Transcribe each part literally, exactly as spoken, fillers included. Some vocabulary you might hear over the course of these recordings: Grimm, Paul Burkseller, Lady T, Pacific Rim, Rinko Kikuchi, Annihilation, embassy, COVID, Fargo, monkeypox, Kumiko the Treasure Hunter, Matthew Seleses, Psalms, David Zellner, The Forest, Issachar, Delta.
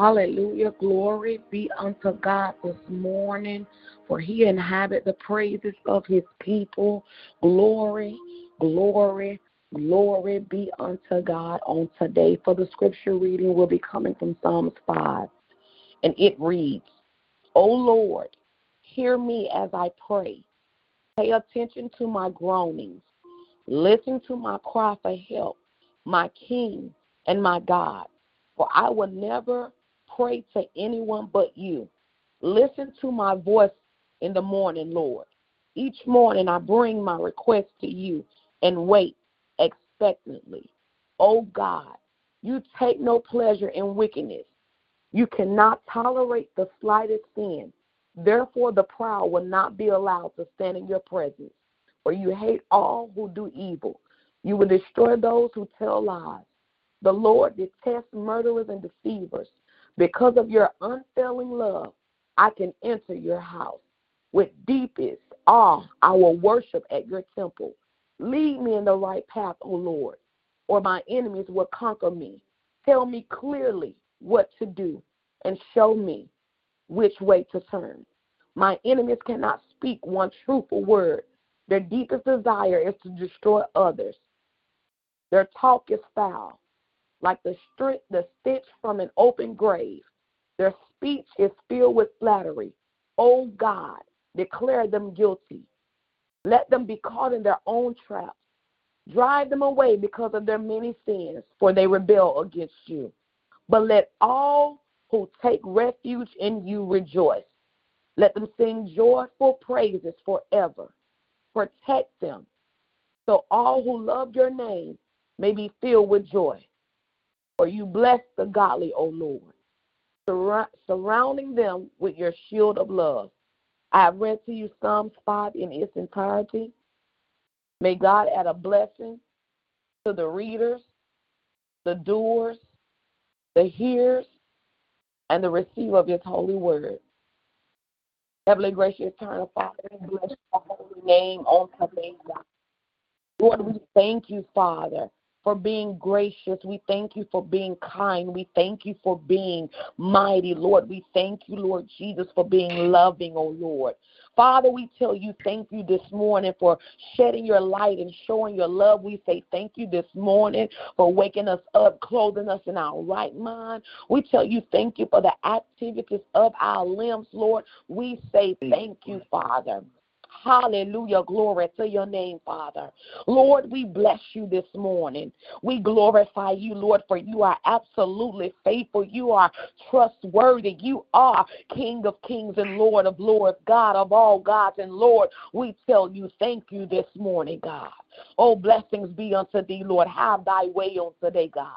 Hallelujah. Glory be unto God this morning, for he inhabits the praises of his people. Glory, glory, glory be unto God on today. For the scripture reading will be coming from Psalms five, and it reads, O Lord, hear me as I pray. Pay attention to my groanings. Listen to my cry for help, my King and my God, for I will never pray to anyone but you. Listen to my voice in the morning, Lord. Each morning I bring my request to you and wait expectantly. Oh God, you take no pleasure in wickedness. You cannot tolerate the slightest sin. Therefore the proud will not be allowed to stand in your presence, for you hate all who do evil. You will destroy those who tell lies. The Lord detests murderers and deceivers. Because of your unfailing love, I can enter your house. With deepest awe, I will worship at your temple. Lead me in the right path, O Lord, or my enemies will conquer me. Tell me clearly what to do and show me which way to turn. My enemies cannot speak one truthful word. Their deepest desire is to destroy others. Their talk is foul, like the stri- the stench from an open grave. Their speech is filled with flattery. O God, declare them guilty. Let them be caught in their own traps. Drive them away because of their many sins, for they rebel against you. But let all who take refuge in you rejoice. Let them sing joyful praises forever. Protect them, so all who love your name may be filled with joy. For you bless the godly, O Lord, Sur- surrounding them with your shield of love. I have read to you Psalms five in its entirety. May God add a blessing to the readers, the doers, the hearers, and the receiver of his holy word. Heavenly, gracious, eternal Father, we bless your holy name on today, God. Lord, we thank you, Father, for being gracious. We thank you for being kind. We thank you for being mighty, Lord. We thank you, Lord Jesus, for being loving, oh Lord. Father, we tell you thank you this morning for shedding your light and showing your love. We say thank you this morning for waking us up, clothing us in our right mind. We tell you thank you for the activities of our limbs, Lord. We say thank you, Father. Hallelujah. Glory to your name, Father. Lord, we bless you this morning. We glorify you, Lord, for you are absolutely faithful. You are trustworthy. You are King of kings and Lord of lords, God of all gods and Lord. We tell you thank you this morning, God. Oh, blessings be unto thee, Lord. Have thy way on today, God.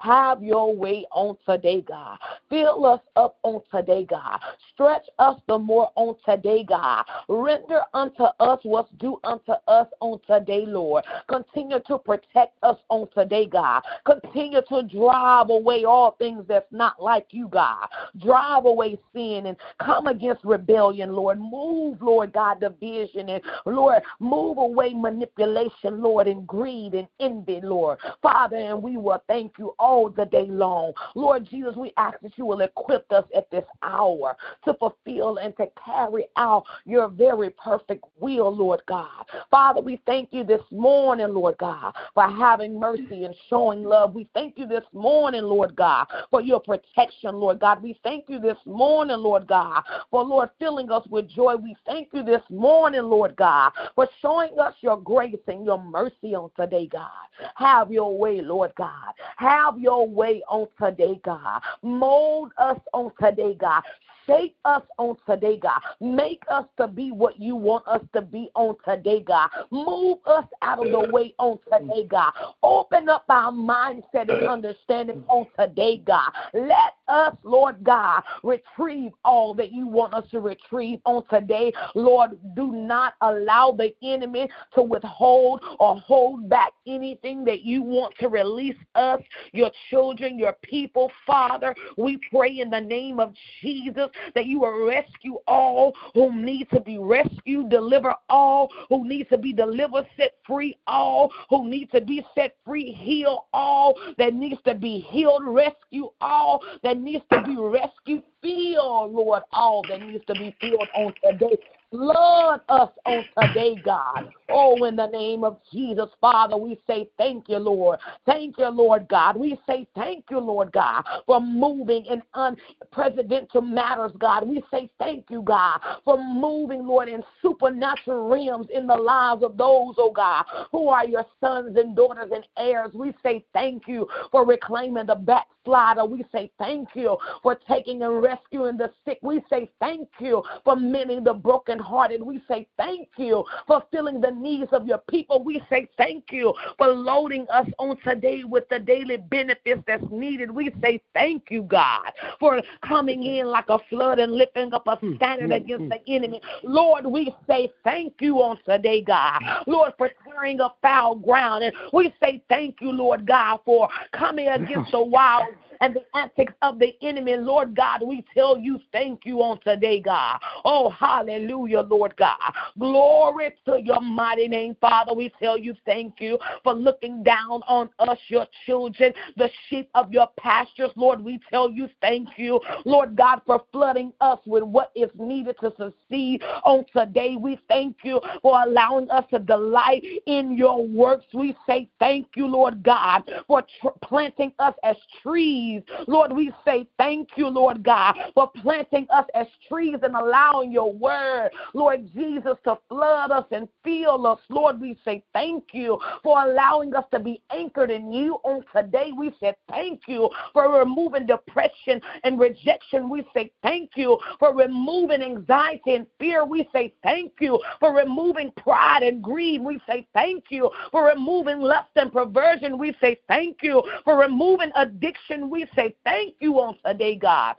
Have your way on today, God. Fill us up on today, God. Stretch us the more on today, God. Render unto us what's due unto us on today, Lord. Continue to protect us on today, God. Continue to drive away all things that's not like you, God. Drive away sin and come against rebellion, Lord. Move, Lord God, division, and Lord, move away manipulation, Lord, and greed and envy, Lord. Father, and we will thank you all the day long. Lord Jesus, we ask that you will equip us at this hour to fulfill and to carry out your very perfect will, Lord God. Father, we thank you this morning, Lord God, for having mercy and showing love. We thank you this morning, Lord God, for your protection, Lord God. We thank you this morning, Lord God, for, Lord, filling us with joy. We thank you this morning, Lord God, for showing us your grace and your mercy on today, God. Have your way, Lord God. Have your way on today, God. Mold us on today, God. Shape us on today, God. Make us to be what you want us to be on today, God. Move us out of the way on today, God. Open up our mindset and understanding on today, God. Let us, Lord God, retrieve all that you want us to retrieve on today. Lord, do not allow the enemy to withhold or hold back anything that you want to release us, your children, your people, Father. We pray in the name of Jesus that you will rescue all who need to be rescued, deliver all who need to be delivered, set free all who need to be set free, heal all that needs to be healed, rescue all that needs to be rescued, feel, Lord, all that needs to be filled on today. Flood us on today, God. Oh, in the name of Jesus, Father, we say thank you, Lord. Thank you, Lord God. We say thank you, Lord God, for moving in unprecedented matters, God. We say thank you, God, for moving, Lord, in supernatural realms in the lives of those, oh God, who are your sons and daughters and heirs. We say thank you for reclaiming the backslider. We say thank you for taking and rescuing the sick. We say thank you for mending the broken hearted. We say thank you for filling the needs of your people. We say thank you for loading us on today with the daily benefits that's needed. We say thank you, God, for coming in like a flood and lifting up a standard against the enemy. Lord, we say thank you on today, God. Lord, for clearing a foul ground. And we say thank you, Lord God, for coming against the wild and the antics of the enemy. Lord God, we tell you thank you on today, God. Oh, hallelujah, Lord God. Glory to your mighty name, Father. We tell you thank you for looking down on us, your children, the sheep of your pastures. Lord, we tell you thank you, Lord God, for flooding us with what is needed to succeed on today. We thank you for allowing us to delight in your works. We say thank you, Lord God, for tr- planting us as trees. Lord, we say thank you, Lord God, for planting us as trees and allowing your word, Lord Jesus, to flood us and fill us. Lord, we say thank you for allowing us to be anchored in you on today. We say thank you for removing depression and rejection. We say thank you for removing anxiety and fear. We say thank you for removing pride and greed. We say thank you for removing lust and perversion. We say thank you for removing addiction. We say thank you on today, God.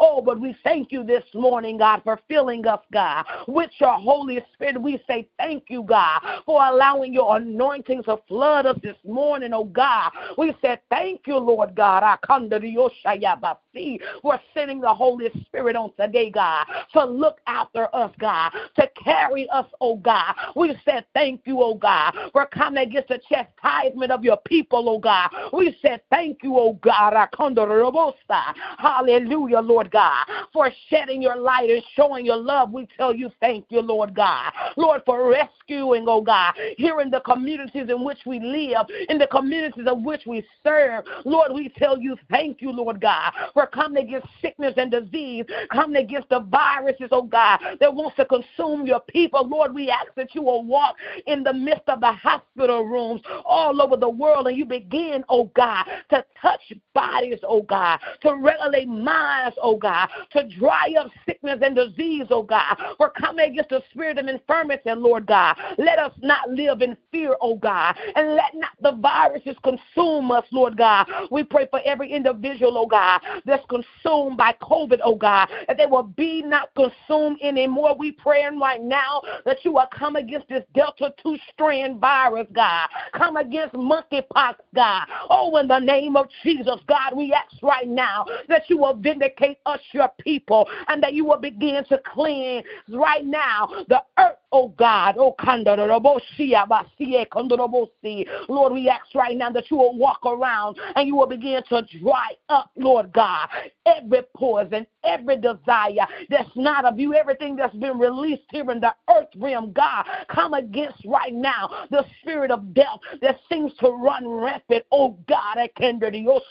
Oh, but we thank you this morning, God, for filling us, God, with your Holy Spirit. We say thank you, God, for allowing your anointing to flood us this morning, oh God. We said thank you, Lord God. I come to the We're sending the Holy Spirit on today, God, to look after us, God, to carry us, oh God. We said thank you, oh God, for coming against the chastisement of your people. people, oh God. We said thank you, oh God. Hallelujah, Lord God, for shedding your light and showing your love. We tell you thank you, Lord God. Lord, for rescuing, oh God, here in the communities in which we live, in the communities in which we serve. Lord, we tell you thank you, Lord God, for coming against sickness and disease, coming against the viruses, oh God, that wants to consume your people. Lord, we ask that you will walk in the midst of the hospital rooms all over the world Father, you begin, oh God, to touch bodies, oh God, to regulate minds, oh God, to dry up sickness and disease, oh God. We're coming against the spirit of infirmity, Lord God. Let us not live in fear, oh God, and let not the viruses consume us, Lord God. We pray for every individual, oh God, that's consumed by COVID, oh God, that they will be not consumed anymore. We praying right now that you will come against this Delta two strand virus, God. Come against monkeypox, God. Oh, in the name of Jesus, God, we ask right now that you will vindicate us, your people, and that you will begin to cleanse right now the earth, oh God. Oh, Lord, we ask right now that you will walk around and you will begin to dry up, Lord God, every poison, every desire that's not of you, everything that's been released here in the earth realm, God. Come against right now the spirit of death that seems to run rampant, oh God. Oh,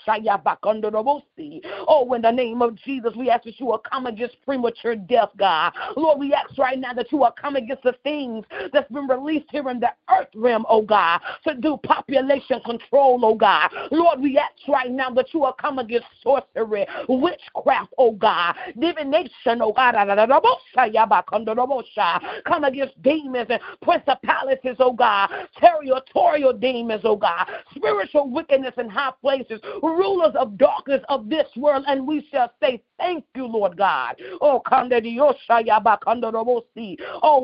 in the name of Jesus, we ask that you will come against premature death, God. Lord, we ask right now that you will come against the things that's been released here in the earth realm, oh God, to do population control, oh God. Lord, we ask right now that you will come against sorcery, witchcraft, oh God, divination, oh God. Come against demons and principalities, oh God, territorial demons, oh God, spiritual wickedness in high places, rulers of darkness of this world, and we shall say thank you, Lord God. Oh, oh,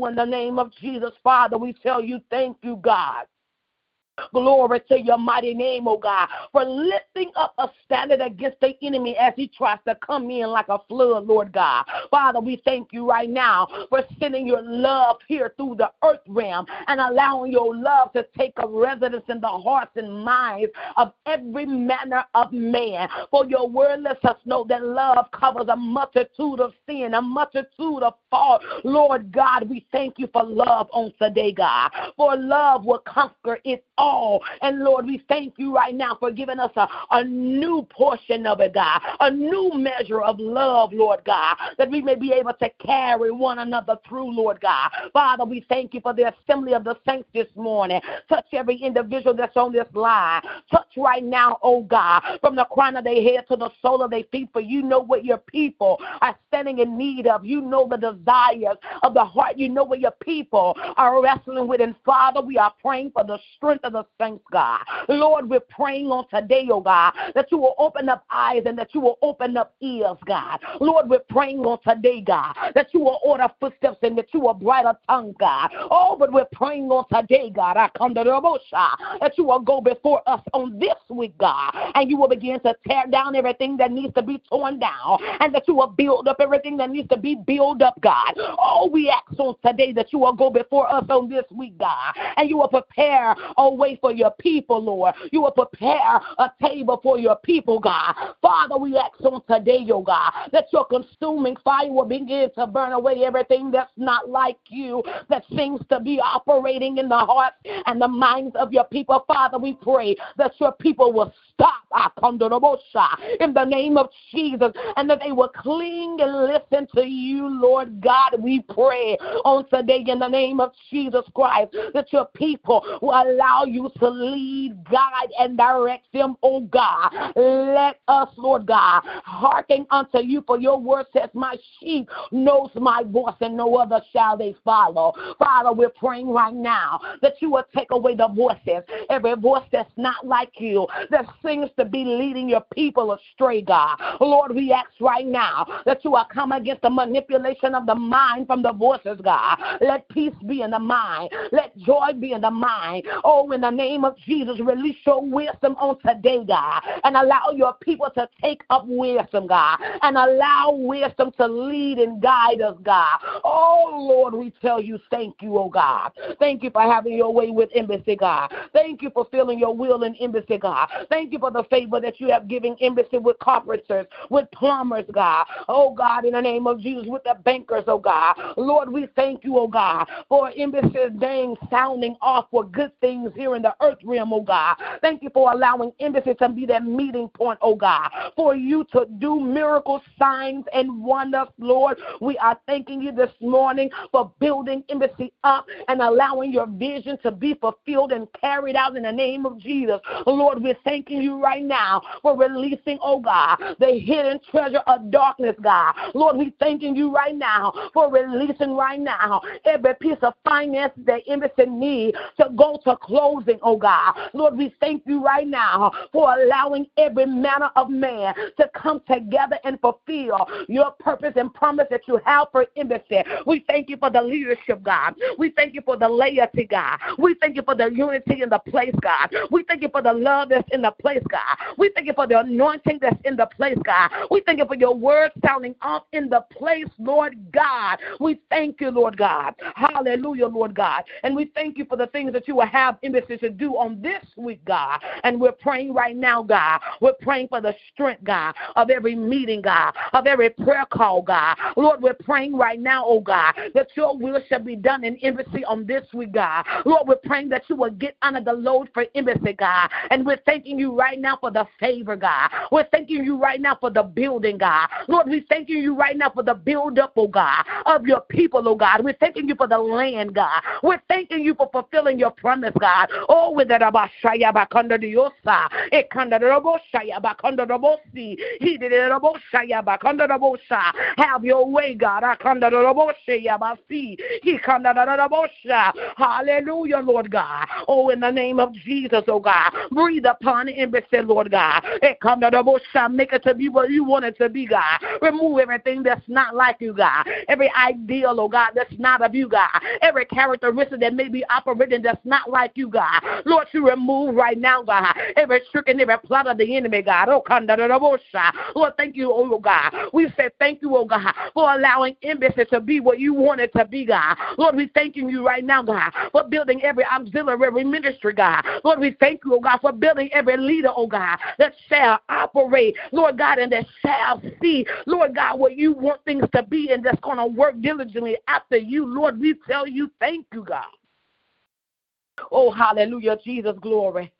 in the name of Jesus, Father, we tell you thank you, God. Glory to your mighty name, oh God, for lifting up a standard against the enemy as he tries to come in like a flood, Lord God. Father, we thank you right now for sending your love here through the earth realm and allowing your love to take up residence in the hearts and minds of every manner of man. For your word lets us know that love covers a multitude of sin, a multitude of fault. Lord God, we thank you for love on today, God, for love will conquer it all. Oh, and Lord, we thank you right now for giving us a, a new portion of it, God, a new measure of love, Lord God, that we may be able to carry one another through, Lord God. Father, we thank you for the assembly of the saints this morning. Touch every individual that's on this line. Touch right now, oh God, from the crown of their head to the sole of their feet, for you know what your people are standing in need of. You know the desires of the heart. You know what your people are wrestling with. And Father, we are praying for the strength of the saints, God. Lord, we're praying on today, oh God, that you will open up eyes and that you will open up ears, God. Lord, we're praying on today, God, that you will order footsteps and that you will brighter tongue, God. Oh, but we're praying on today, God, I come to the Mosha, that you will go before us on this week, God, and you will begin to tear down everything that needs to be torn down and that you will build up everything that needs to be built up, God. Oh, we ask on today that you will go before us on this week, God, and you will prepare, oh, way for your people, Lord. You will prepare a table for your people, God. Father, we ask on today, oh God, that your consuming fire will begin to burn away everything that's not like you, that seems to be operating in the hearts and the minds of your people. Father, we pray that your people will stop in the name of Jesus and that they will cling and listen to you, Lord God. We pray on today in the name of Jesus Christ that your people will allow you to lead, guide, and direct them, oh God. Let us, Lord God, hearken unto you, for your word says, my sheep knows my voice and no other shall they follow. Father, we're praying right now that you will take away the voices, every voice that's not like you, that seems to be leading your people astray, God. Lord, we ask right now that you will come against the manipulation of the mind from the voices, God. Let peace be in the mind. Let joy be in the mind. Oh, in the name of Jesus, release your wisdom on today, God, and allow your people to take up wisdom, God, and allow wisdom to lead and guide us, God. Oh, Lord, we tell you thank you, oh God. Thank you for having your way with Embassy, God. Thank you for filling your will in Embassy, God. Thank you for the favor that you have given Embassy with carpenters, with plumbers, God. Oh, God, in the name of Jesus, with the bankers, oh God. Lord, we thank you, oh God, for Embassy's name sounding off for good things here here in the earth realm, oh God. Thank you for allowing embassy to be that meeting point, oh God, for you to do miracles, signs, and wonders, Lord. We are thanking you this morning for building embassy up and allowing your vision to be fulfilled and carried out in the name of Jesus. Lord, we're thanking you right now for releasing, oh God, the hidden treasure of darkness, God. Lord, we're thanking you right now for releasing right now every piece of finance that embassy needs to go to closing, oh God. Lord, we thank you right now for allowing every manner of man to come together and fulfill your purpose and promise that you have for embassy. We thank you for the leadership, God. We thank you for the laity, God. We thank you for the unity in the place, God. We thank you for the love that's in the place, God. We thank you for the anointing that's in the place, God. We thank you for your word sounding off in the place, Lord God. We thank you, Lord God. Hallelujah, Lord God. And we thank you for the things that you will have embassy to do on this week, God. And we're praying right now, God. We're praying for the strength, God, of every meeting, God, of every prayer call, God. Lord, we're praying right now, oh God, that your will shall be done in embassy on this week, God. Lord, we're praying that you will get under the load for embassy, God. And we're thanking you right now for the favor, God. We're thanking you right now for the building, God. Lord, we're thanking you right now for the build-up, oh God, of your people, oh God. We're thanking you for the land, God. We're thanking you for fulfilling your promise, God. Oh, with that about Shaya back under the Yosa, it under the Robo Shaya back under the Bosi, he did it about Shaya back under the Bosha. Have your way, God. I come to the Robo Shaya Basi, he come to the Bosha. Hallelujah, Lord God. Oh, in the name of Jesus, oh God. Breathe upon the embassy, Lord God. It come to the Bosha. Make it to be what you want it to be, God. Remove everything that's not like you, God. Every ideal, oh God, that's not of you, God. Every characteristic that may be operating that's not like you, God. Lord, you remove right now, God, every trick and every plot of the enemy, God. Oh, come to the Bosha. Lord, thank you, oh God. We say thank you, oh God, for allowing embassy to be what you want it to be, God. Lord, we thanking you right now, God, for building every auxiliary ministry, God. Lord, we thank you, oh God, for building every leader, oh God, that shall operate, Lord God, and that shall see, Lord God, what you want things to be and that's going to work diligently after you. Lord, we tell you thank you, God. Oh, hallelujah, Jesus, glory.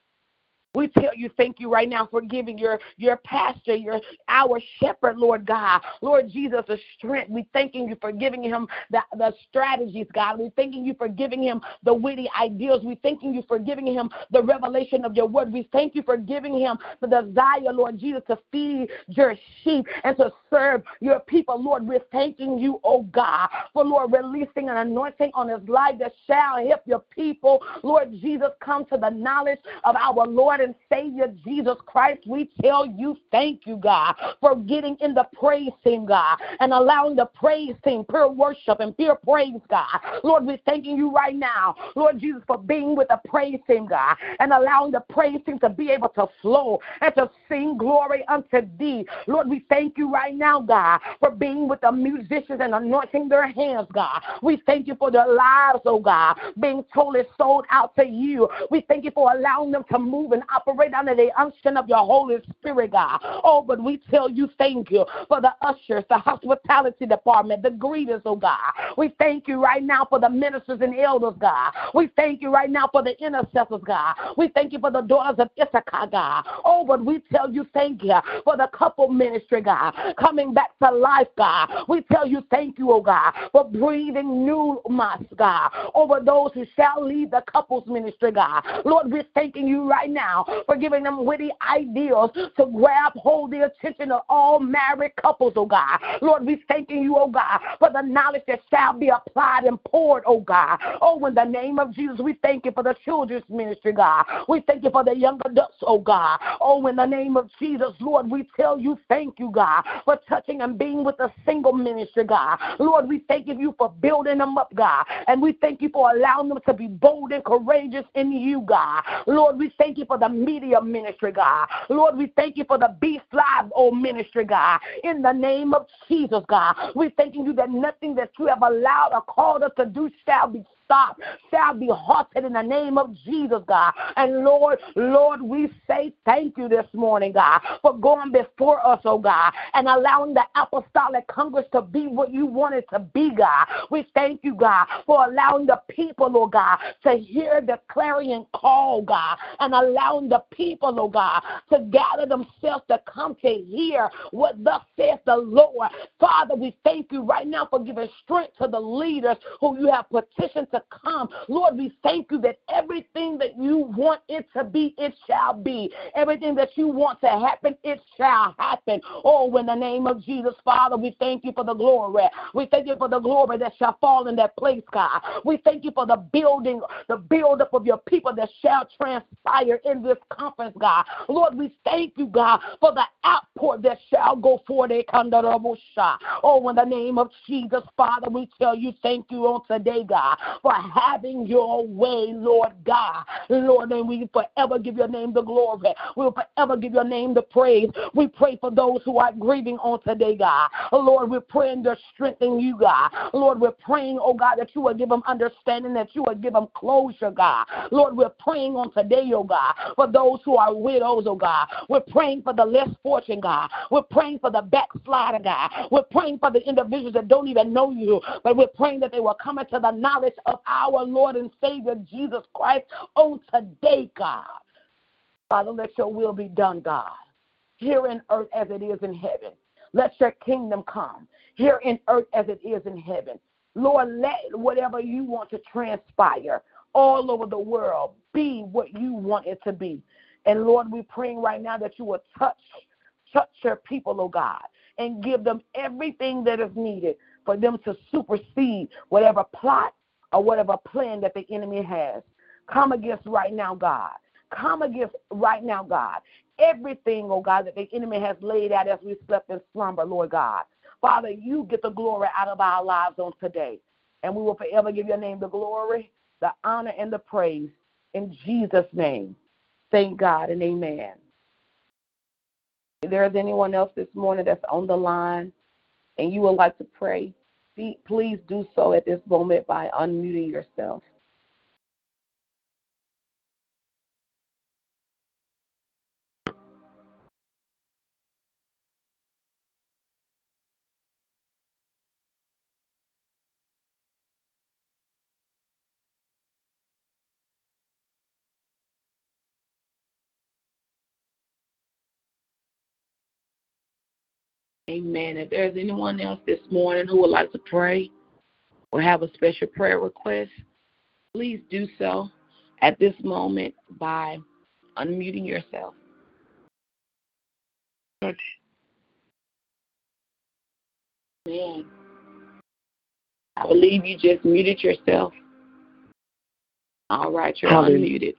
We tell you thank you right now for giving your, your pastor, your our shepherd, Lord God. Lord Jesus, the strength. We thanking you for giving him the, the strategies, God. We thanking you for giving him the witty ideals. We thanking you for giving him the revelation of your word. We thank you for giving him the desire, Lord Jesus, to feed your sheep and to serve your people. Lord, we're thanking you, oh God, for, Lord, releasing an anointing on his life that shall help your people. Lord Jesus, come to the knowledge of our Lord and Savior Jesus Christ. We tell you thank you, God, for getting in the praise team, God, and allowing the praise team, pure worship and pure praise, God. Lord, we're thanking you right now, Lord Jesus, for being with the praise team, God, and allowing the praise team to be able to flow and to sing glory unto thee. Lord, we thank you right now, God, for being with the musicians and anointing their hands, God. We thank you for their lives, oh God, being totally sold out to you. We thank you for allowing them to move and operate under the unction of your Holy Spirit, God. Oh, but we tell you thank you for the ushers, the hospitality department, the greeters, oh God. We thank you right now for the ministers and elders, God. We thank you right now for the intercessors, God. We thank you for the daughters of Issachar, God. Oh, but we tell you thank you for the couple ministry, God, coming back to life, God. We tell you thank you, oh God, for breathing new months, God, over those who shall lead the couples ministry, God. Lord, we're thanking you right now for giving them witty ideals to grab hold the attention of all married couples, oh God. Lord, we thanking you, oh God, for the knowledge that shall be applied and poured, oh God. Oh, in the name of Jesus, we thank you for the children's ministry, God. We thank you for the young adults, oh God. Oh, in the name of Jesus, Lord, we tell you thank you, God, for touching and being with the single ministry, God. Lord, we thank you for building them up, God, and we thank you for allowing them to be bold and courageous in you, God. Lord, we thank you for the media ministry, God. Lord, we thank you for the Beast Live, oh ministry, God. In the name of Jesus, God, we're thanking you that nothing that you have allowed or called us to do shall be God, shall be halted in the name of Jesus, God. And Lord, Lord, we say thank you this morning, God, for going before us, oh God, and allowing the apostolic congress to be what you want it to be, God. We thank you, God, for allowing the people, oh God, to hear the clarion call, God, and allowing the people, oh God, to gather themselves to come to hear what thus saith the Lord. Father, we thank you right now for giving strength to the leaders who you have petitioned to come. Lord, we thank you that everything that you want it to be, it shall be. Everything that you want to happen, it shall happen. Oh, in the name of Jesus, Father, we thank you for the glory. We thank you for the glory that shall fall in that place, God. We thank you for the building, the buildup of your people that shall transpire in this conference, God. Lord, we thank you, God, for the outpour that shall go forth. Oh, in the name of Jesus, Father, we tell you thank you on today, God, for having your way, Lord God. Lord, and we forever give your name the glory. We'll forever give your name the praise. We pray for those who are grieving on today, God. Lord, we're praying to strengthen you, God. Lord, we're praying, oh God, that you will give them understanding, that you will give them closure, God. Lord, we're praying on today, oh God, for those who are widows, oh God. We're praying for the less fortunate, God. We're praying for the backslider, God. We're praying for the individuals that don't even know you, but we're praying that they will come into the knowledge of our Lord and Savior Jesus Christ on today, God. Father, let your will be done, God, here in earth as it is in heaven. Let your kingdom come here in earth as it is in heaven. Lord, let whatever you want to transpire all over the world be what you want it to be. And Lord, we're praying right now that you will touch, touch your people, oh God, and give them everything that is needed for them to supersede whatever plot or whatever plan that the enemy has. Come against right now, God. Come against right now, God. Everything, oh God, that the enemy has laid out as we slept in slumber, Lord God. Father, you get the glory out of our lives on today. And we will forever give your name the glory, the honor, and the praise. In Jesus' name, thank God and amen. If there is anyone else this morning that's on the line and you would like to pray, please do so at this moment by unmuting yourself. Amen. If there's anyone else this morning who would like to pray or have a special prayer request, please do so at this moment by unmuting yourself. Amen. I believe you just muted yourself. All right, you're Hallelujah. Unmuted.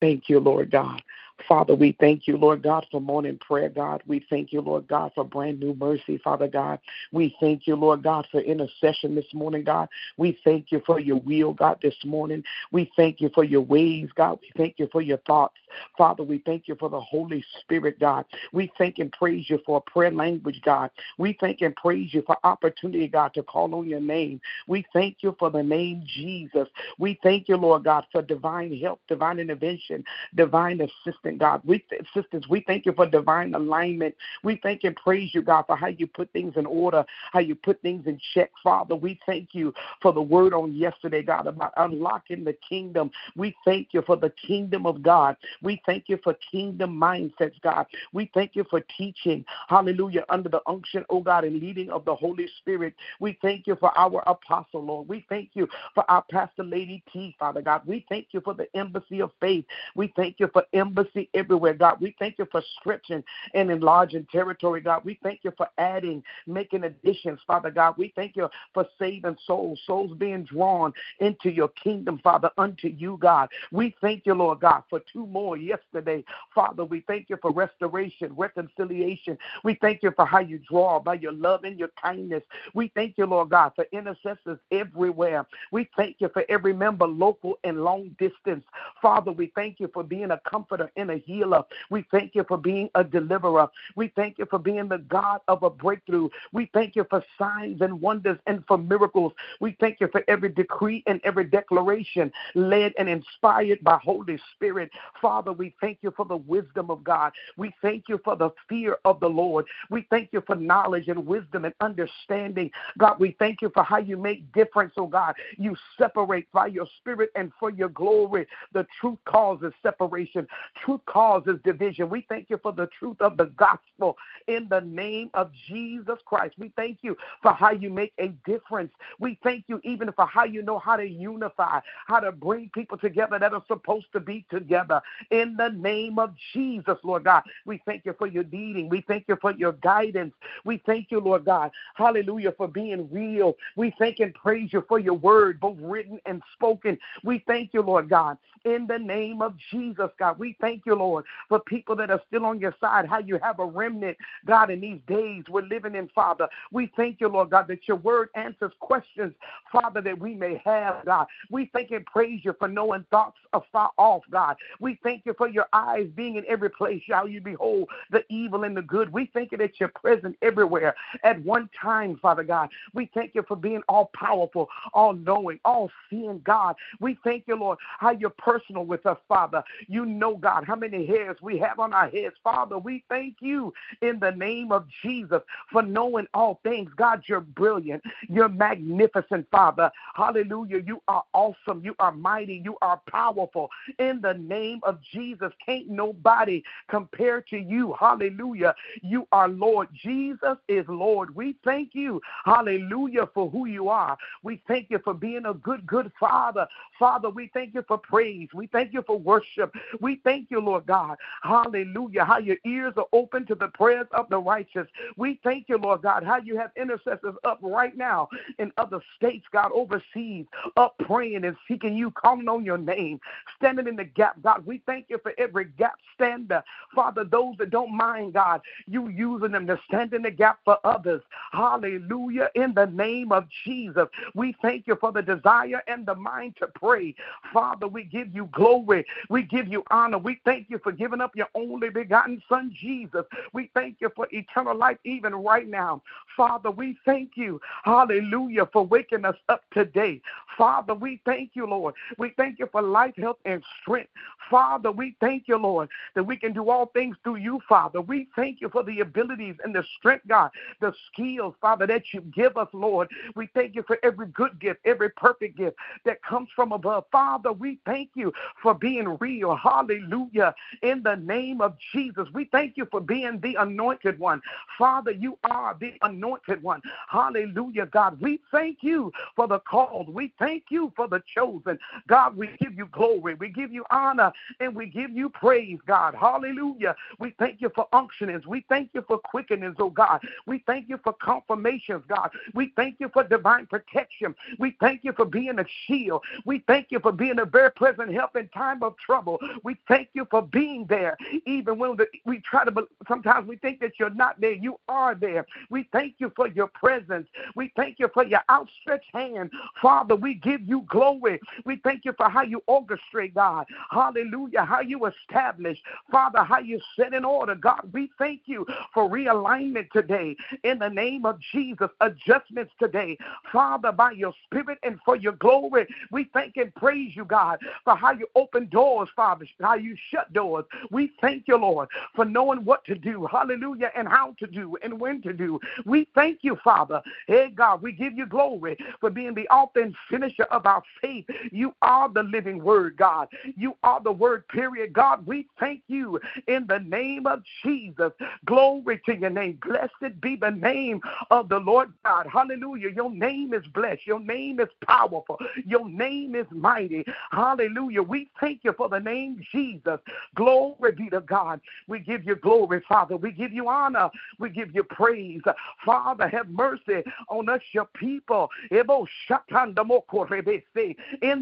Thank you, Lord God. Father, we thank you, Lord God, for morning prayer, God. We thank you, Lord God, for brand new mercy, Father God. We thank you, Lord God, for intercession this morning, God. We thank you for your will, God, this morning. We thank you for your ways, God. We thank you for your thoughts. Father, we thank you for the Holy Spirit, God. We thank and praise you for prayer language, God. We thank and praise you for opportunity, God, to call on your name. We thank you for the name Jesus. We thank you, Lord God, for divine help, divine intervention, divine assistance. God, we th- sisters, we thank you for divine alignment. We thank and praise you, God, for how you put things in order, how you put things in check, Father. We thank you for the word on yesterday, God, about unlocking the kingdom. We thank you for the kingdom of God. We thank you for kingdom mindsets, God. We thank you for teaching, hallelujah, under the unction, oh God, and leading of the Holy Spirit. We thank you for our apostle, Lord. We thank you for our pastor, Lady T, Father God. We thank you for the embassy of faith. We thank you for embassy everywhere, God. We thank you for stretching and enlarging territory, God. We thank you for adding, making additions, Father God. We thank you for saving souls, souls being drawn into your kingdom, Father, unto you, God. We thank you, Lord God, for two more before yesterday. Father, we thank you for restoration, reconciliation. We thank you for how you draw by your love and your kindness. We thank you, Lord God, for intercessors everywhere. We thank you for every member, local and long distance. Father, we thank you for being a comforter and a healer. We thank you for being a deliverer. We thank you for being the God of a breakthrough. We thank you for signs and wonders and for miracles. We thank you for every decree and every declaration led and inspired by Holy Spirit. Father, we thank you for the wisdom of God. We thank you for the fear of the Lord. We thank you for knowledge and wisdom and understanding. God, we thank you for how you make difference, oh God. You separate by your spirit and for your glory. The truth causes separation. Truth causes division. We thank you for the truth of the gospel in the name of Jesus Christ. We thank you for how you make a difference. We thank you even for how you know how to unify, how to bring people together that are supposed to be together. In the name of Jesus, Lord God, we thank you for your leading. We thank you for your guidance. We thank you, Lord God, hallelujah, for being real. We thank and praise you for your word, both written and spoken. We thank you, Lord God, in the name of Jesus, God. We thank you, Lord, for people that are still on your side, how you have a remnant, God, in these days we're living in, Father. We thank you, Lord God, that your word answers questions, Father, that we may have, God. We thank and praise you for knowing thoughts afar off, God. We thank you for your eyes being in every place, how you behold the evil and the good. We thank you that you're present everywhere at one time, Father God. We thank you for being all-powerful, all-knowing, all-seeing, God. We thank you, Lord, how you're personal with us, Father. You know, God, how many hairs we have on our heads. Father, we thank you in the name of Jesus for knowing all things. God, you're brilliant. You're magnificent, Father. Hallelujah. You are awesome. You are mighty. You are powerful. In the name of Jesus, can't nobody compare to you. Hallelujah. You are Lord. Jesus is Lord. We thank you, hallelujah, for who you are. We thank you for being a good, good Father. Father, we thank you for praise. We thank you for worship. We thank you, Lord God. Hallelujah. How your ears are open to the prayers of the righteous. We thank you, Lord God, how you have intercessors up right now in other states, God, overseas, up praying and seeking you, calling on your name, standing in the gap, God. We thank you for every gap stander. Father, those that don't mind, God, you using them to stand in the gap for others. Hallelujah. In the name of Jesus, we thank you for the desire and the mind to pray. Father, we give you glory. We give you honor. We thank you for giving up your only begotten Son, Jesus. We thank you for eternal life even right now. Father, we thank you, hallelujah, for waking us up today. Father, we thank you, Lord. We thank you for life, health, and strength. Father, we thank you, Lord, that we can do all things through you, Father. We thank you for the abilities and the strength, God, the skills, Father, that you give us, Lord. We thank you for every good gift, every perfect gift that comes from above. Father, we thank you for being real. Hallelujah. In the name of Jesus, we thank you for being the anointed one. Father, you are the anointed one. Hallelujah, God. We thank you for the called. We thank you for the chosen. God, we give you glory. We give you honor and we give you praise, God. Hallelujah. We thank you for unctionings. We thank you for quickenings, oh God. We thank you for confirmations, God. We thank you for divine protection. We thank you for being a shield. We thank you for being a very present help in time of trouble. We thank you for being there. Even when we try to, sometimes we think that you're not there. You are there. We thank you for your presence. We thank you for your outstretched hand. Father, we give you glory. We thank you for how you orchestrate, God. Hallelujah. How you establish, Father, how you set in order. God, we thank you for realignment today. In the name of Jesus, adjustments today. Father, by your spirit and for your glory, we thank and praise you, God, for how you open doors, Father, how you shut doors. We thank you, Lord, for knowing what to do. Hallelujah. And how to do and when to do. We thank you, Father. Hey, God, we give you glory for being the author and finisher of our faith. You are the living word, God. You are the word, period. God, we thank you in the name of Jesus. Glory to your name. Blessed be the name of the Lord God. Hallelujah. Your name is blessed. Your name is powerful. Your name is mighty. Hallelujah. We thank you for the name Jesus. Glory be to God. We give you glory, Father. We give you honor. We give you praise. Father, have mercy on us, your people. In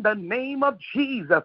the name of Jesus.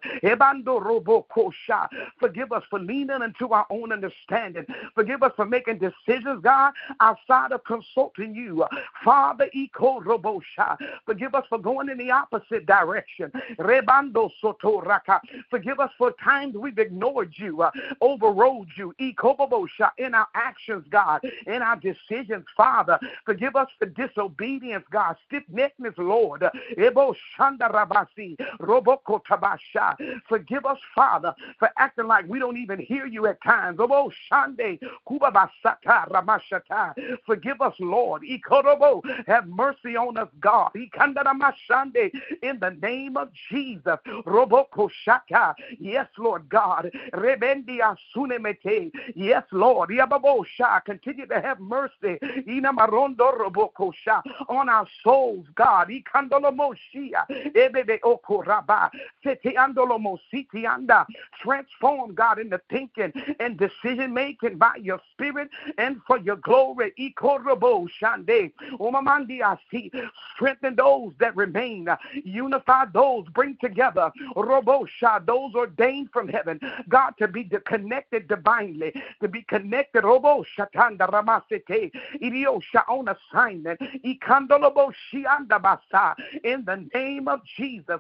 Shah. Forgive us for leaning into our own understanding. Forgive us for making decisions, God, outside of consulting you. Father, Eko Robo Shah. Forgive us for going in the opposite direction. Rebando Soto Raka. Forgive us for times we've ignored you, uh, overrode you, Eko Robo Shah, in our actions, God, in our decisions, Father. Forgive us for disobedience, God, stiff-neckedness, Lord. Ebo Shanda Rabasi, Roboko Tabasha. Forgive us, Father, for acting like we don't even hear you at times. Ebo Shande Kubabasata Ramashata. Forgive us, Lord. Ikorobo, have mercy on us, God. Ikandaramashande, in the name of Jesus. Roboko Shata. Yes, Lord God. Rebendia Sunemete. Yes, Lord. Yababo Shah. Continue to have mercy. Inamarondo Roboko Shah. On our souls, God. Ikandolomoshia. Ebebe Okoraba. Sitiandolomositianda. Transform, God, in the thinking and decision making by your spirit and for your glory. Ikorobo Shande. Omamandia Si. Strengthen those that remain. Unify those. Bring together. Robo Shah. Those ordained from heaven, God, to be connected divinely, to be connected. Robo Shatanda Ramasete. Idiosha on assignment. Ikandolobo Shianda Basa. In the name of Jesus.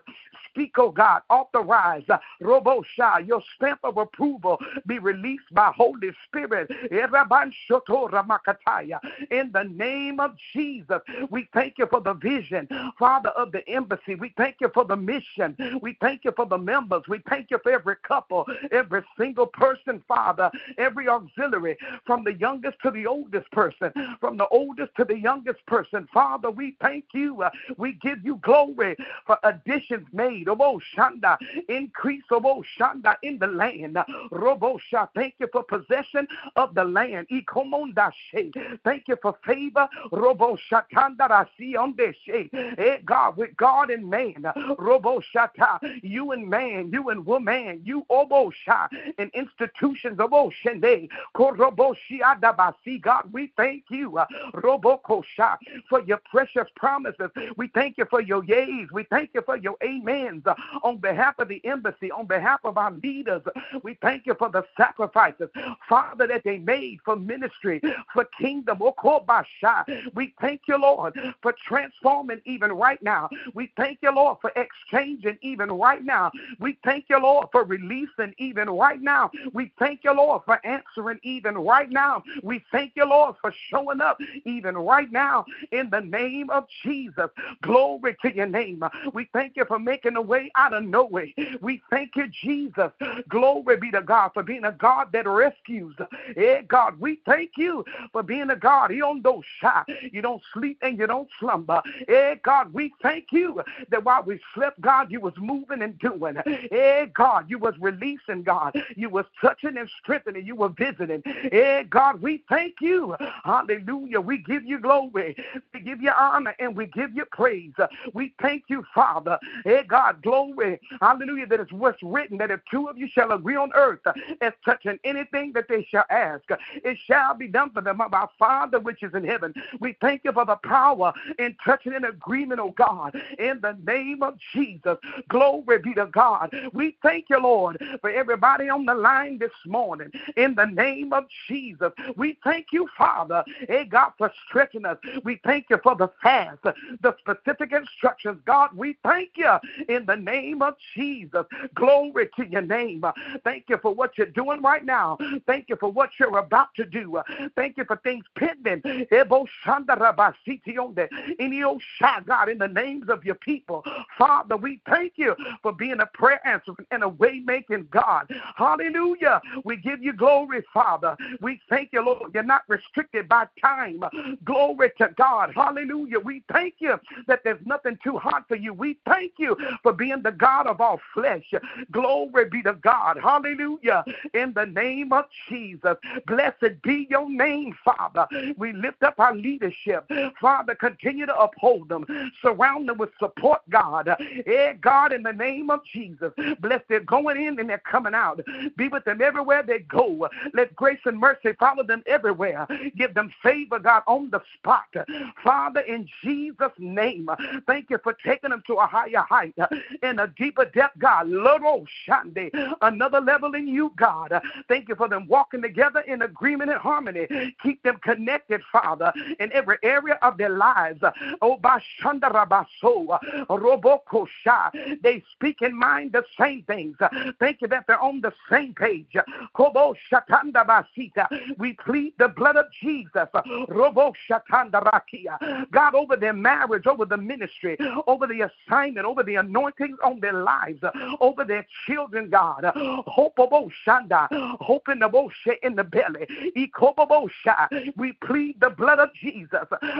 Speak, oh God. Authorize. Robo Shah. Your stamp of approval be released by Holy Spirit. Eraban Shoto Ramakataya. In the name of Jesus. We thank you for the vision, Father, of the embassy. We thank you for the mission. We thank you for the members. We thank you for every couple, every single person, Father, every auxiliary, from the youngest to the oldest person, from the oldest to the youngest person. Father, we thank you. We give you glory for additions made. Robo Shanda, increase, Robo Shanda, in the land. Robo Shah, thank you for possession of the land. Ikomondashe, thank you for favor. Robo Shatanda Rasi Ondeshe, God, with God and man. Robo Shata, you and man, you and woman, you Obo Shah, and institutions of Oshende, Korobo Shia Dabasi. God, we thank you, Robo Kosha, for your precious promises. We thank you for your yays. We thank you for your amens on behalf of the embassy, on behalf of our leaders. We thank you for the sacrifices, Father, that they made for ministry, for kingdom. Okobasha. We thank you, Lord, for transforming even right now. We thank you, Lord, for exchanging even right now. We thank you, Lord, for releasing even right now. We thank you, Lord, for answering even right now. We thank you, Lord, for showing up even right now, in the name of Jesus. Glory to your name. We thank you for making a way out of no way. We thank you, Jesus. Glory be to God for being a God that rescues. Hey, God, we thank you for being a God. You don't know shy. You don't sleep and you don't slumber. Hey, God, we thank you that while we slept, God, you was moving and doing. Hey, God, you was releasing, God. You was touching and strengthening. You were visiting. Hey, God, we thank you. Hallelujah. We give you glory. We give you honor and we give you praise. We thank you, Father. Hey, God, glory. Hallelujah. That is what's written, that if two of you shall agree on earth as touching anything that they shall ask, it shall be done for them of our Father which is in heaven. We thank you for the power in touching an agreement, oh God, in the name of Jesus. Glory be to God. We thank you, Lord, for everybody on the line this morning, in the name of Jesus. We thank you, Father, hey God, for stretching us. We thank you for the fast, the specific instructions, God. We thank you in the name of Jesus. Glory to your name. Thank you for what you're doing right now. Thank you for what you're about to do. Thank you for things pending. God, in the names of your people, Father, we thank you for being a prayer answer and a way making God. Hallelujah. We give you glory, Father. We thank you, Lord. You're not restricted by time. Glory to God. Hallelujah. We thank you that there's nothing too hard for you. We thank you for being the God of all flesh. Glory be to God. Hallelujah. In the name of Jesus. Blessed be your name, Father. We lift up our leadership. Father, continue to uphold them. Surround them with support, God. Eh, God, in the name of Jesus. Bless their going in and their coming out. Be with them everywhere they go. Let grace and mercy follow them everywhere. Give them favor, God, on the spot. Father, in Jesus' name, thank you for taking them to a higher height and a deeper depth, God. Lord, oh, Shande. glory, another level in you, God. Thank you for them walking together in agreement and harmony. Keep them connected, Father, in every area of their lives. Oh, Bashandarabaso, Robokosha. They speak in mind the same things. Thank you that they're on the same page. Kobo Shatanda Basita. We plead the blood of Jesus. Robo Shatanda Rakia. God, over their marriage, over the ministry, over the assignment, over the anointings on their lives, over their children, God. Hope Obo Shanda. Hope in the Bosha in the belly. Ikobo Bosha. We plead the blood of Jesus.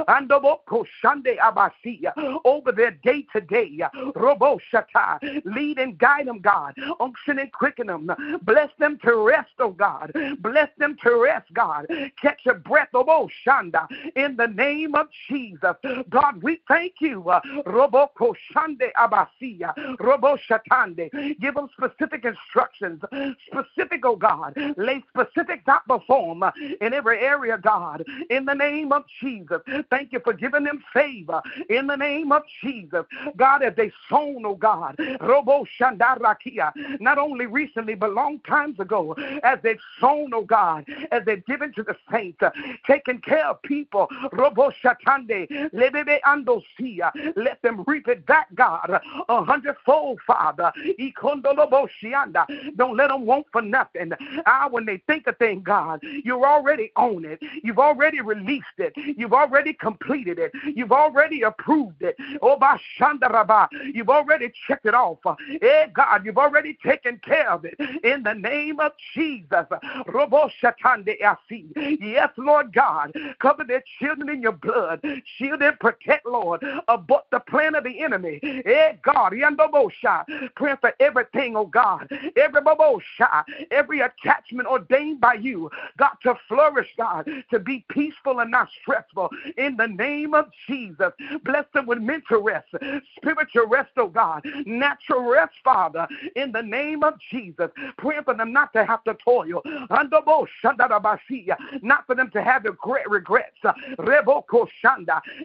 Andobo Koshande Abasia. Over their day to day. Robo Shata. Lead and guide them, God. Unction and quicken them. Bless them to rest, oh God. Bless them to rest, God. Catch a breath, oh Shanda, in the name of Jesus. God, we thank you. Robo Koshande Abasia. Robo Shatande. Give them specific instructions. Specific, oh God. Lay specific out before them in every area, God. In the name of Jesus. Thank you for giving them favor. In the name of Jesus. God, as they sown, oh God. Robo Shanda Rakia. Not only recently, but long times ago, as they've sown, oh God, as they've given to the saints, uh, taking care of people, Robo Shatande, Lebebe Andosia, let them reap it back, God, a hundredfold, Father, Ikondolobo Shianda. Don't let them want for nothing. Ah, when they think a thing, God, you're already on it. You've already released it. You've already completed it. You've already approved it. Oba Shanda Rabba, you've already checked it off. Eh, God, you've already taken care of it. In the name of Jesus. Robo Shatande Asi. Yes, Lord God. Cover their children in your blood. Shield and protect, Lord. Abort the plan of the enemy. Eh, God. Yandobosha. Pray for everything, oh God. Every babosha. Every attachment ordained by you. God, to flourish, God. To be peaceful and not stressful. In the name of Jesus. Bless them with mental rest. Spiritual rest, oh God. Natural rest, Father. In the name of Jesus. Pray for them not to have to toil. Not for them to have regrets.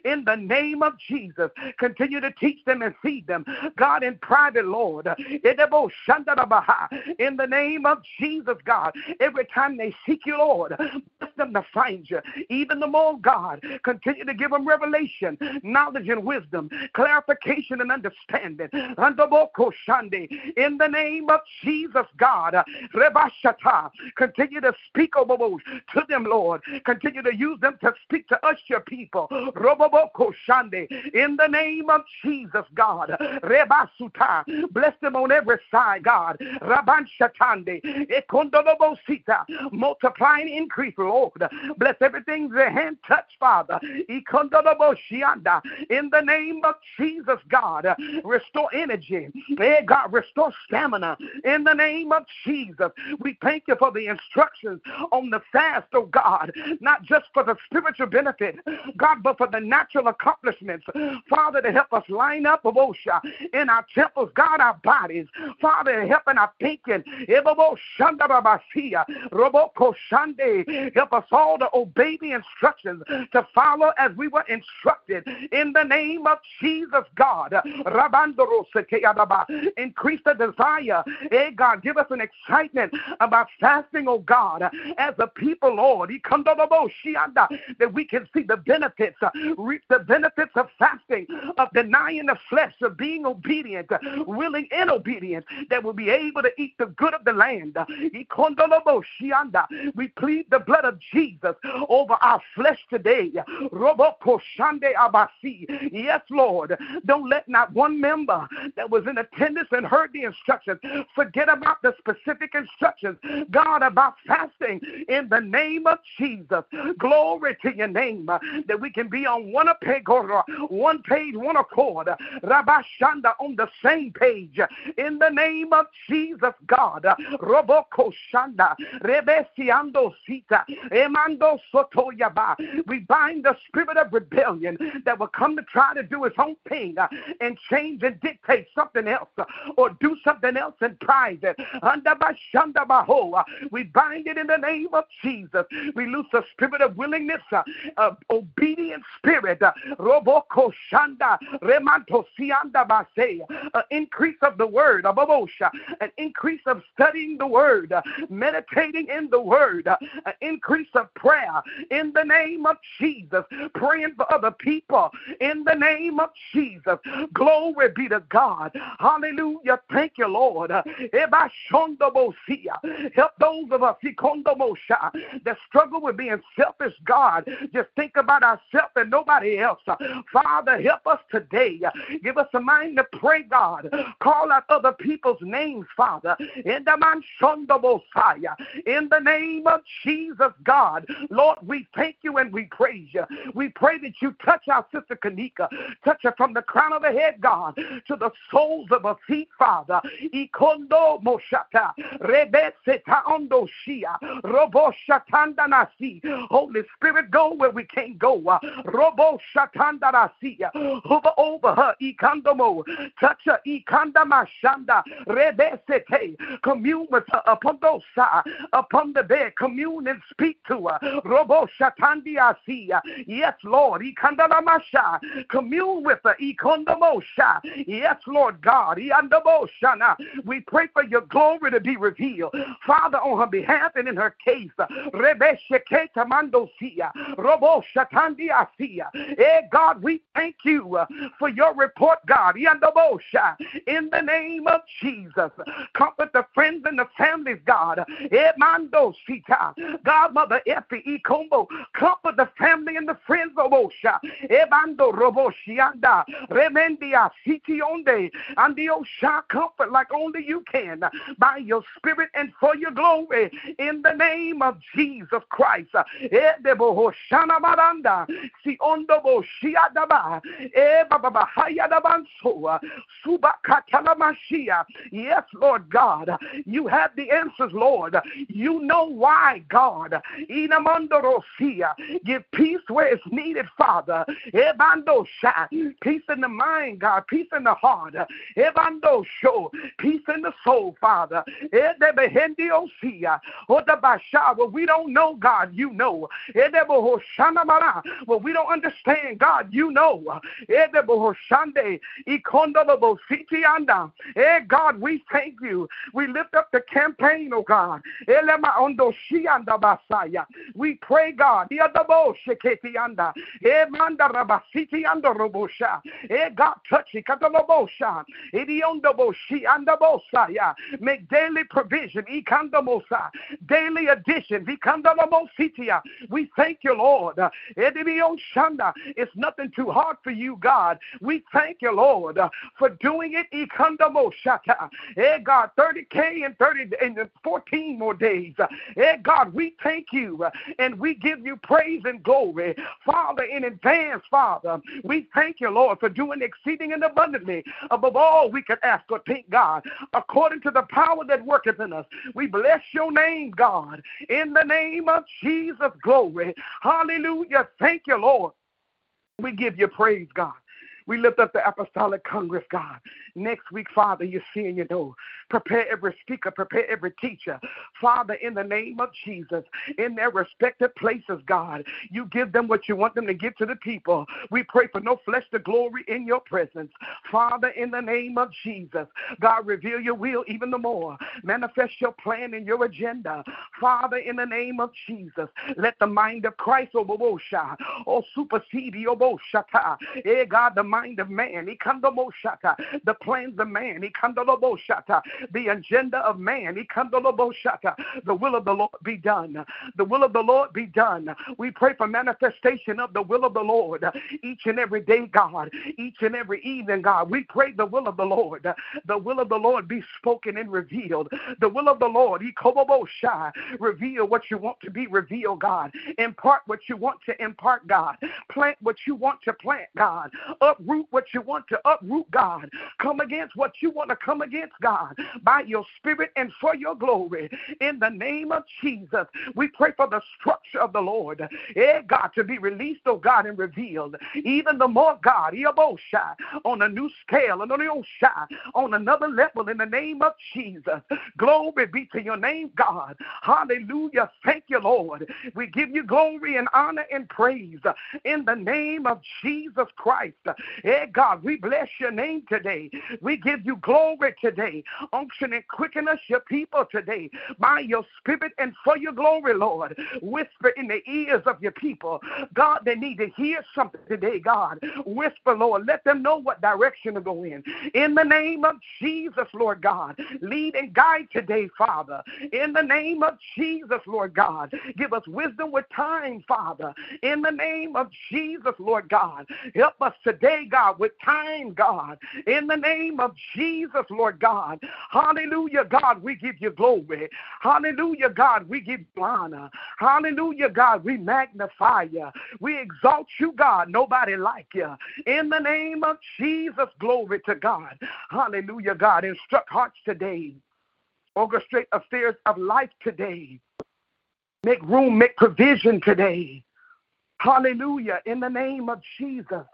In the name of Jesus, continue to teach them and feed them. God, in private, Lord. In the name of Jesus, God. Every time they seek you, Lord, bless them to find you. Even the more, God, continue to give them revelation, knowledge and wisdom, clarification and understanding. In the name of Jesus, God, Rebashata, continue to speak to them, Lord. Continue to use them to speak to us, your people. Roboboko Shande, in the name of Jesus, God, Rebasuta, bless them on every side, God. Rabanshatande, Ekondobosita, multiply and increase, Lord. Bless everything their hand touch, Father. Ekondoboshianda, in the name of Jesus, God, restore energy. Hey, God, restore stamina. In the name of Jesus, we thank you for the instructions on the fast, oh God, not just for the spiritual benefit, God, but for the natural accomplishments. Father, to help us line up, Abosha, in our temples, God, our bodies. Father, to help in our thinking, help us all to obey the instructions, to follow as we were instructed. In the name of Jesus, God, increase the desire. Hey, God, give us an excitement about fasting, oh God, as a people, Lord, that we can see the benefits, reap the benefits of fasting, of denying the flesh, of being obedient, willing and obedient, that we'll be able to eat the good of the land. We plead the blood of Jesus over our flesh today. Yes, Lord, don't let not one member that was in attendance and heard the instructions forget about the specific instructions, God, about fasting. In the name of Jesus, glory to your name, that we can be on one page, one page, one accord, Rabashanda, on the same page. In the name of Jesus, God, Roboko Shanda, Rebesiando Sita, We bind the spirit of rebellion that will come to try to do its own thing and change and dictate something else or do something else in private. We bind it in the name of Jesus. We loose the spirit of willingness, of obedient spirit, an increase of the word, an increase of studying the word, meditating in the word, an increase of prayer in the name of Jesus, praying for other people in the name of Jesus. Glory be to God. Hallelujah. Thank you, Lord. Help those of us that struggle with being selfish, God. Just think about ourselves and nobody else. Father, help us today. Give us a mind to pray, God. Call out other people's names, Father. In the name of Jesus, God. Lord, we thank you and we praise you. We pray that you touch our sister Kanika. Touch her from the crown of her head, God, to the soles of her feet, Father. Holy Spirit, go where we can't go. Hover over her. Touch her. Commune with her upon those side, upon the bed. Commune and speak to her. Yes, Lord. Commune with her. Yes, Lord God. We pray for your glory to be revealed, Father, on her behalf and in her case. Hey, God, we thank you for your report, God. In the name of Jesus, comfort the friends and the families, God. God, Mother Effie, comfort the family and the friends of Osha. And the Osha, comfort like only you can by your spirit and for your glory. In the name of Jesus Christ. Yes, Lord God, you have the answers, Lord. You know why, God. Give peace where it's needed, Father. Peace in the mind, God. Peace in the heart. Peace in the soul, Father. What we don't know, God, you know. What we don't understand, God, you know. Hey, God, we thank you. We lift up the campaign, oh God. We pray, God. Hey, God, touch it. Make daily provision. Daily additions. We thank you, Lord. It's nothing too hard for you, God. We thank you, Lord, for doing it. Hey, God, thirty K and thirty and fourteen more days. Hey, God, we thank you and we give you praise and glory, Father, in advance, Father. We thank you, Lord, for doing exceeding and abundantly above all we could ask or think, God, according to the power that worketh in us. We bless your name, God, in the name of Jesus. Glory. Hallelujah. Thank you, Lord. We give you praise, God. We lift up the Apostolic Congress, God. Next week, Father, you see and you know. Prepare every speaker, prepare every teacher. Father, in the name of Jesus, in their respective places, God, you give them what you want them to give to the people. We pray for no flesh to glory in your presence. Father, in the name of Jesus, God, reveal your will even the more. Manifest your plan and your agenda. Father, in the name of Jesus, let the mind of Christ, oh, Bobosha, oh, supersede, oh, Boshata. Eh, God, the mind of man, he come to Moshata, the plans of man, he come to Loboshata, the agenda of man, he come to Loboshata, the will of the Lord be done, the will of the Lord be done. We pray for manifestation of the will of the Lord each and every day, God, each and every evening, God. We pray the will of the Lord, the will of the Lord be spoken and revealed, the will of the Lord, he come Bobosha, reveal what you want to be revealed, God, impart what you want to impart, God, plant what you want to plant, God, uproot what you want to uproot, God. Come come against what you want to come against, God, by your spirit and for your glory. In the name of Jesus, we pray for the structure of the Lord, eh, God, to be released, oh God, and revealed even the more, God, on a new scale, on another level, in the name of Jesus. Glory be to your name, God. Hallelujah. Thank you, Lord. We give you glory and honor and praise in the name of Jesus Christ. Hey, God, we bless your name today. We give you glory today. Unction and quicken us, your people, today by your spirit and for your glory, Lord. Whisper in the ears of your people. God, they need to hear something today, God. Whisper, Lord. Let them know what direction to go in. In the name of Jesus, Lord God, lead and guide today, Father. In the name of Jesus, Lord God, give us wisdom with time, Father. In the name of Jesus, Lord God, help us today, God, with time, God. In the name of Jesus, Lord God, hallelujah, God, we give you glory. Hallelujah, God, we give you honor. Hallelujah, God, we magnify you. We exalt you, God, nobody like you. In the name of Jesus, glory to God. Hallelujah, God, instruct hearts today. Orchestrate affairs of life today. Make room, make provision today. Hallelujah, in the name of Jesus.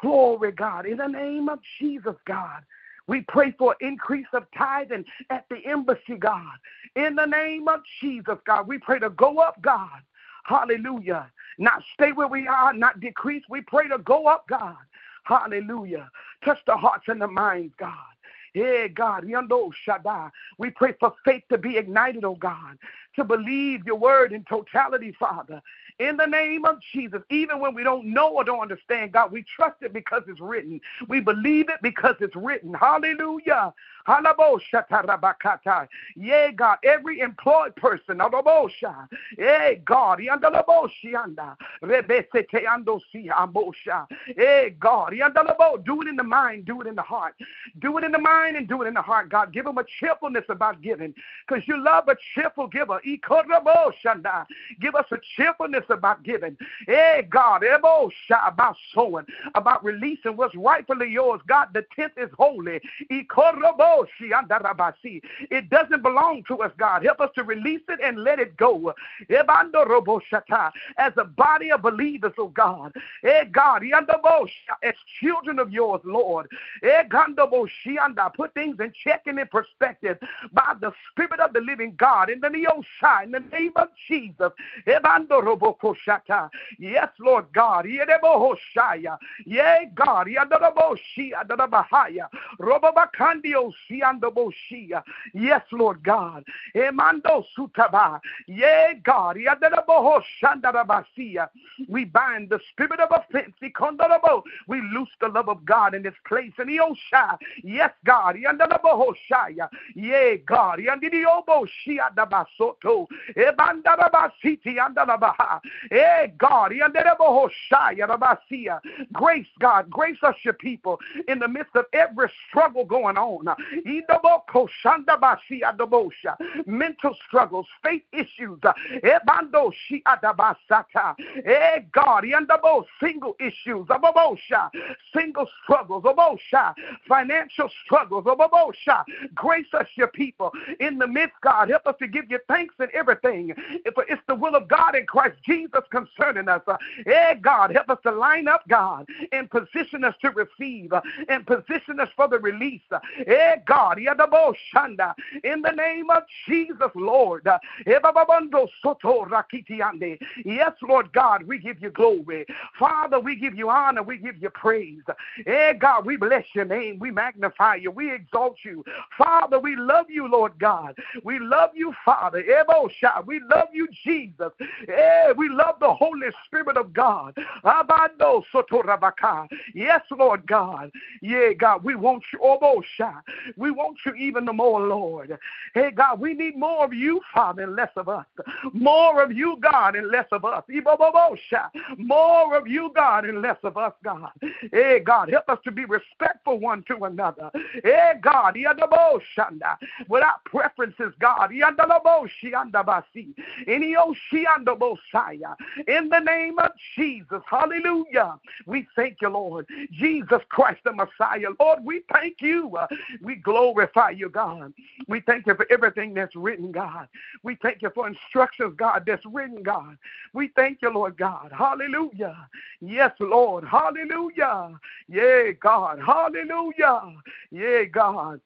Glory, God, in the name of Jesus, God. We pray for increase of tithing at the embassy, God. In the name of Jesus, God, we pray to go up, God. Hallelujah. Not stay where we are, not decrease. We pray to go up, God. Hallelujah. Touch the hearts and the minds, God. Yeah, God, we pray for faith to be ignited, oh God, to believe your word in totality, Father. In the name of Jesus, even when we don't know or don't understand, God, we trust it because it's written. We believe it because it's written. Hallelujah. Yeah, God, every employed person, yeah, God, yeah, God, do it in the mind, do it in the heart. Do it in the mind and do it in the heart, God. Give them a cheerfulness about giving, because you love a cheerful giver. Give us a cheerfulness about giving. Yeah, God, about sowing, about releasing what's rightfully yours. God, the tenth is holy. It doesn't belong to us, God. Help us to release it and let it go. As a body of believers, oh God. Eh, God, as children of yours, Lord. Put things in check and in perspective by the Spirit of the living God. In the name of Jesus. Yes, Lord God. Yeah, God. Yes, Lord God. We bind the spirit of offense. We loose the love of God in this place. And yes, God. Yeah, God. Grace, God. Grace us, your people, in the midst of every struggle going on. Mental struggles, faith issues, God, single issues, single struggles, financial struggles. Grace us, your people, in the midst, God. Help us to give you thanks in everything. It's the will of God in Christ Jesus concerning us. God, help us to line up, God, and position us to receive, and position us for the release. Eh, God, in the name of Jesus, Lord. Yes, Lord God, we give you glory. Father, we give you honor. We give you praise. Eh, God, we bless your name. We magnify you. We exalt you. Father, we love you, Lord God. We love you, Father. We love you, Jesus. Eh, we love the Holy Spirit of God. Yes, Lord God. Yeah, God, we want you. We want you even the more, Lord. Hey, God, we need more of you, Father, and less of us. More of you, God, and less of us. More of you, God, and less of us, God. Hey, God, help us to be respectful one to another. Hey, God, without preferences, God. In the name of Jesus, hallelujah. We thank you, Lord. Jesus Christ, the Messiah. Lord, we thank you. We glorify you, God. We thank you for everything that's written, God. We thank you for instructions, God, that's written, God. We thank you, Lord God. Hallelujah. Yes, Lord. Hallelujah. Yeah, God. Hallelujah. Yeah, God.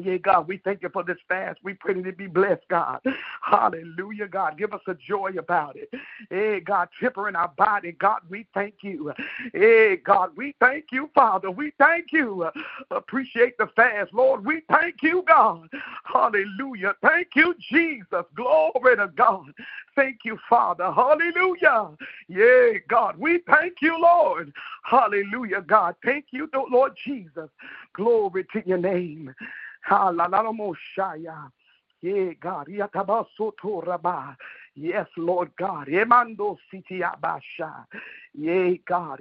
Yeah, God, we thank you for this fast. We pray that it be blessed, God. Hallelujah, God. Give us a joy about it. Hey, God, temper in our body. God, we thank you. Hey, God, we thank you, Father. We thank you. Appreciate the fast, Lord. We thank you, God. Hallelujah. Thank you, Jesus. Glory to God. Thank you, Father. Hallelujah. Yeah, God, we thank you, Lord. Hallelujah, God. Thank you, Lord Jesus. Glory to your name. Yeah, God. Yes, Lord God. Emando siti abasha. Yea, God.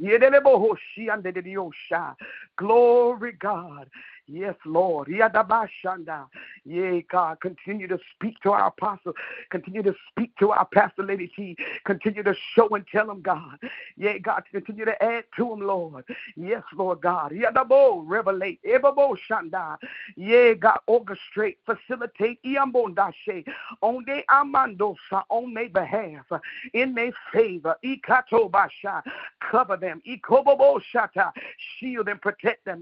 Glory, God. Yes, Lord. Yea, God. Continue to speak to our apostle. Continue to speak to our pastor, Lady T. Continue to show and tell him, God. Yea, God. Continue to add to him, Lord. Yes, Lord God. Yadabo, revelate. Ebabo shanda. Yea, God. Orchestrate, facilitate. Iambondashe. On de amando sa. On their behalf. In their favor. Ikatobasha. Cover them. Shield and protect them.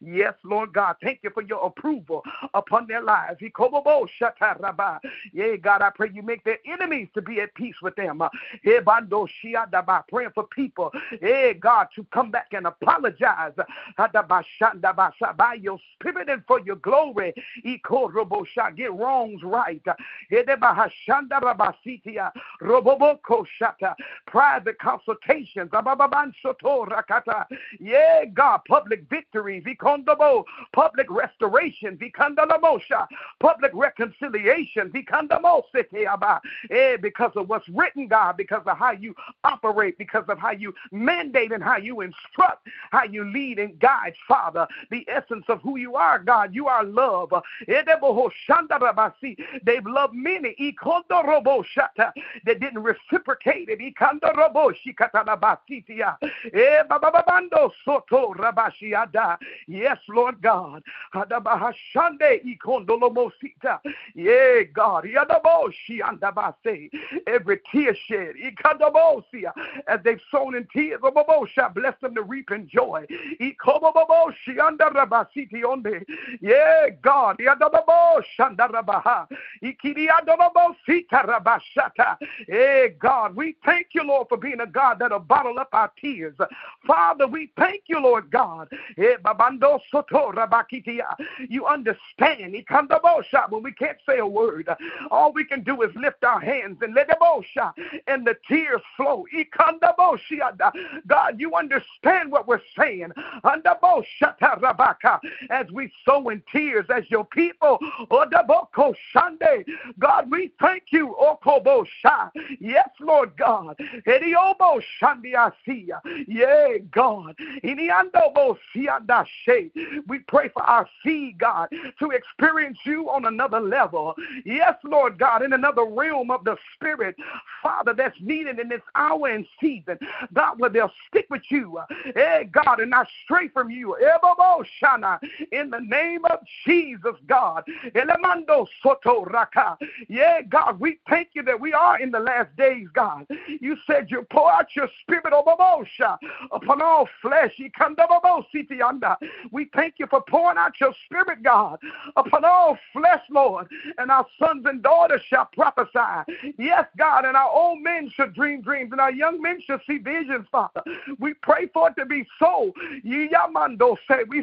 Yes, Lord God. Thank you for your approval upon their lives. Yeah, God, I pray you make their enemies to be at peace with them. Praying for people, yeah, God, to come back and apologize by your spirit and for your glory. Get wrongs right. Private consultations, yeah, God, public victories, public restoration, public reconciliation, because of what's written, God, because of how you operate, because of how you mandate and how you instruct, how you lead and guide, Father, the essence of who you are, God. You are love. They've loved many that didn't reciprocate. Yes, Lord God. Yeah, God. Every tear shed, as they've sown in tears, bless them to reap in joy. Yeah, God. Yeah, God. We thank you, Lord, for being a God that'll bottle up our tears. Father, we thank you, Lord God. You understand. When we can't say a word, all we can do is lift our hands and let and the tears flow. God, you understand what we're saying. As we sow in tears as your people. God, we thank you. Yes, Lord God. Yeah, God. We pray for our seed, God, to experience you on another level. Yes, Lord God, in another realm of the spirit, Father, that's needed in this hour and season. God, where they'll stick with you. Hey, God, and not stray from you. In the name of Jesus, God. Yeah, God, we thank you that we are in the last days, God. You said you pour out your spirit upon all flesh. We thank you for pouring out your spirit, God, upon all flesh, Lord, and our sons and daughters shall prophesy. Yes, God, and our old men shall dream dreams, and our young men shall see visions, Father. We pray for it to be so. We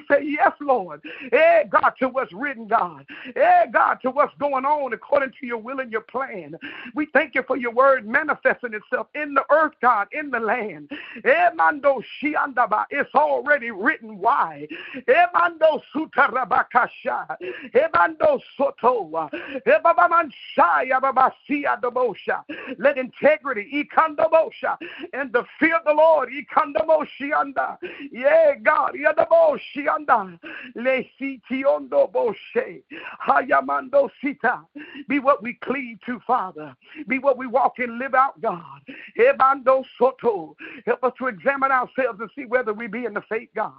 say, yes, Lord. Hey, God, to what's written, God. Hey, God, to what's going on according to your will and your plan. We thank you for your word manifesting itself in the earth, God, in the land. It's already written. written why. Ebando sutarabakasha, ebando soto, ebabamansaya babasia dobosha. Let integrity, ikandobosha, and the fear of the Lord, ikandoboshianda. Yeah, God, yadoboshianda. Le sitiondo boshe, hayamando sita. Be what we cleave to, Father. Be what we walk and live out, God. Ebando soto. Help us to examine ourselves and see whether we be in the faith, God.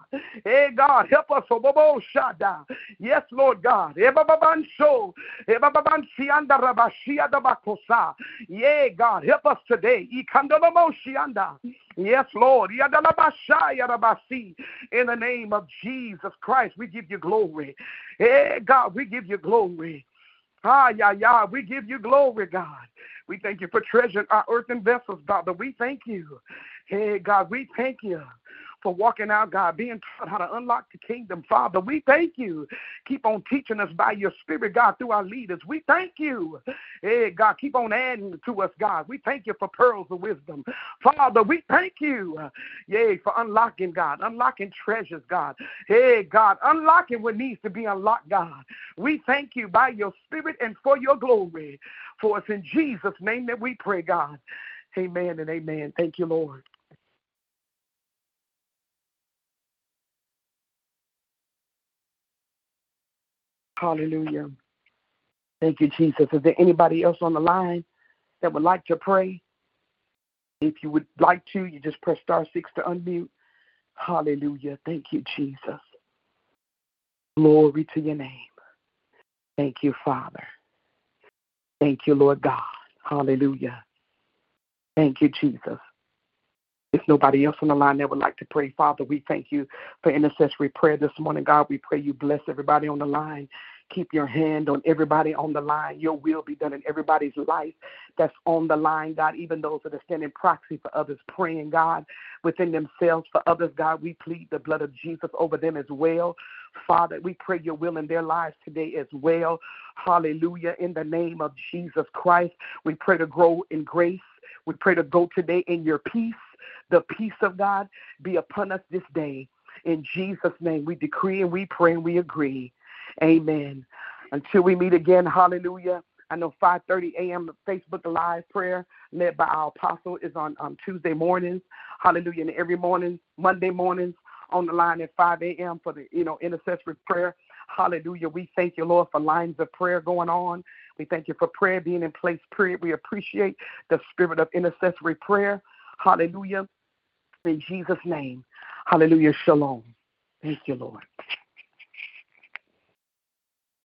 Hey, God, help us. Yes, Lord God. Yeah, God, help us today. Yes, Lord. In the name of Jesus Christ, we give you glory. Hey, God, we give you glory. Ah, yeah, yeah. We give you glory, God. We thank you for treasuring our earthen vessels, Father. We thank you. Hey, God, we thank you for walking out, God, being taught how to unlock the kingdom, Father. We thank you. Keep on teaching us by your spirit, God, through our leaders. We thank you. Hey, God, keep on adding to us, God. We thank you for pearls of wisdom. Father, we thank you. Yay, for unlocking, God, unlocking treasures, God. Hey, God, unlocking what needs to be unlocked, God. We thank you by your spirit and for your glory. For it's in Jesus' name that we pray, God. Amen and amen. Thank you, Lord. Hallelujah. Thank you, Jesus. Is there anybody else on the line that would like to pray? If you would like to, you just press star six to unmute. Hallelujah. Thank you, Jesus. Glory to your name. Thank you, Father. Thank you, Lord God. Hallelujah. Thank you, Jesus. If nobody else on the line that would like to pray, Father, we thank you for intercessory prayer this morning. God, we pray you bless everybody on the line. Keep your hand on everybody on the line. Your will be done in everybody's life that's on the line, God, even those that are standing proxy for others, praying, God, within themselves for others, God. We plead the blood of Jesus over them as well. Father, we pray your will in their lives today as well. Hallelujah. In the name of Jesus Christ, we pray to grow in grace. We pray to go today in your peace. The peace of God be upon us this day. In Jesus' name, we decree and we pray and we agree. Amen. Until we meet again, hallelujah. I know five thirty a.m. Facebook Live prayer led by our apostle is on um, Tuesday mornings. Hallelujah. And every morning, Monday mornings on the line at five a.m. for the, you know, intercessory prayer. Hallelujah. We thank you, Lord, for lines of prayer going on. We thank you for prayer being in place, period. We appreciate the spirit of intercessory prayer. Hallelujah. In Jesus' name. Hallelujah. Shalom. Thank you, Lord.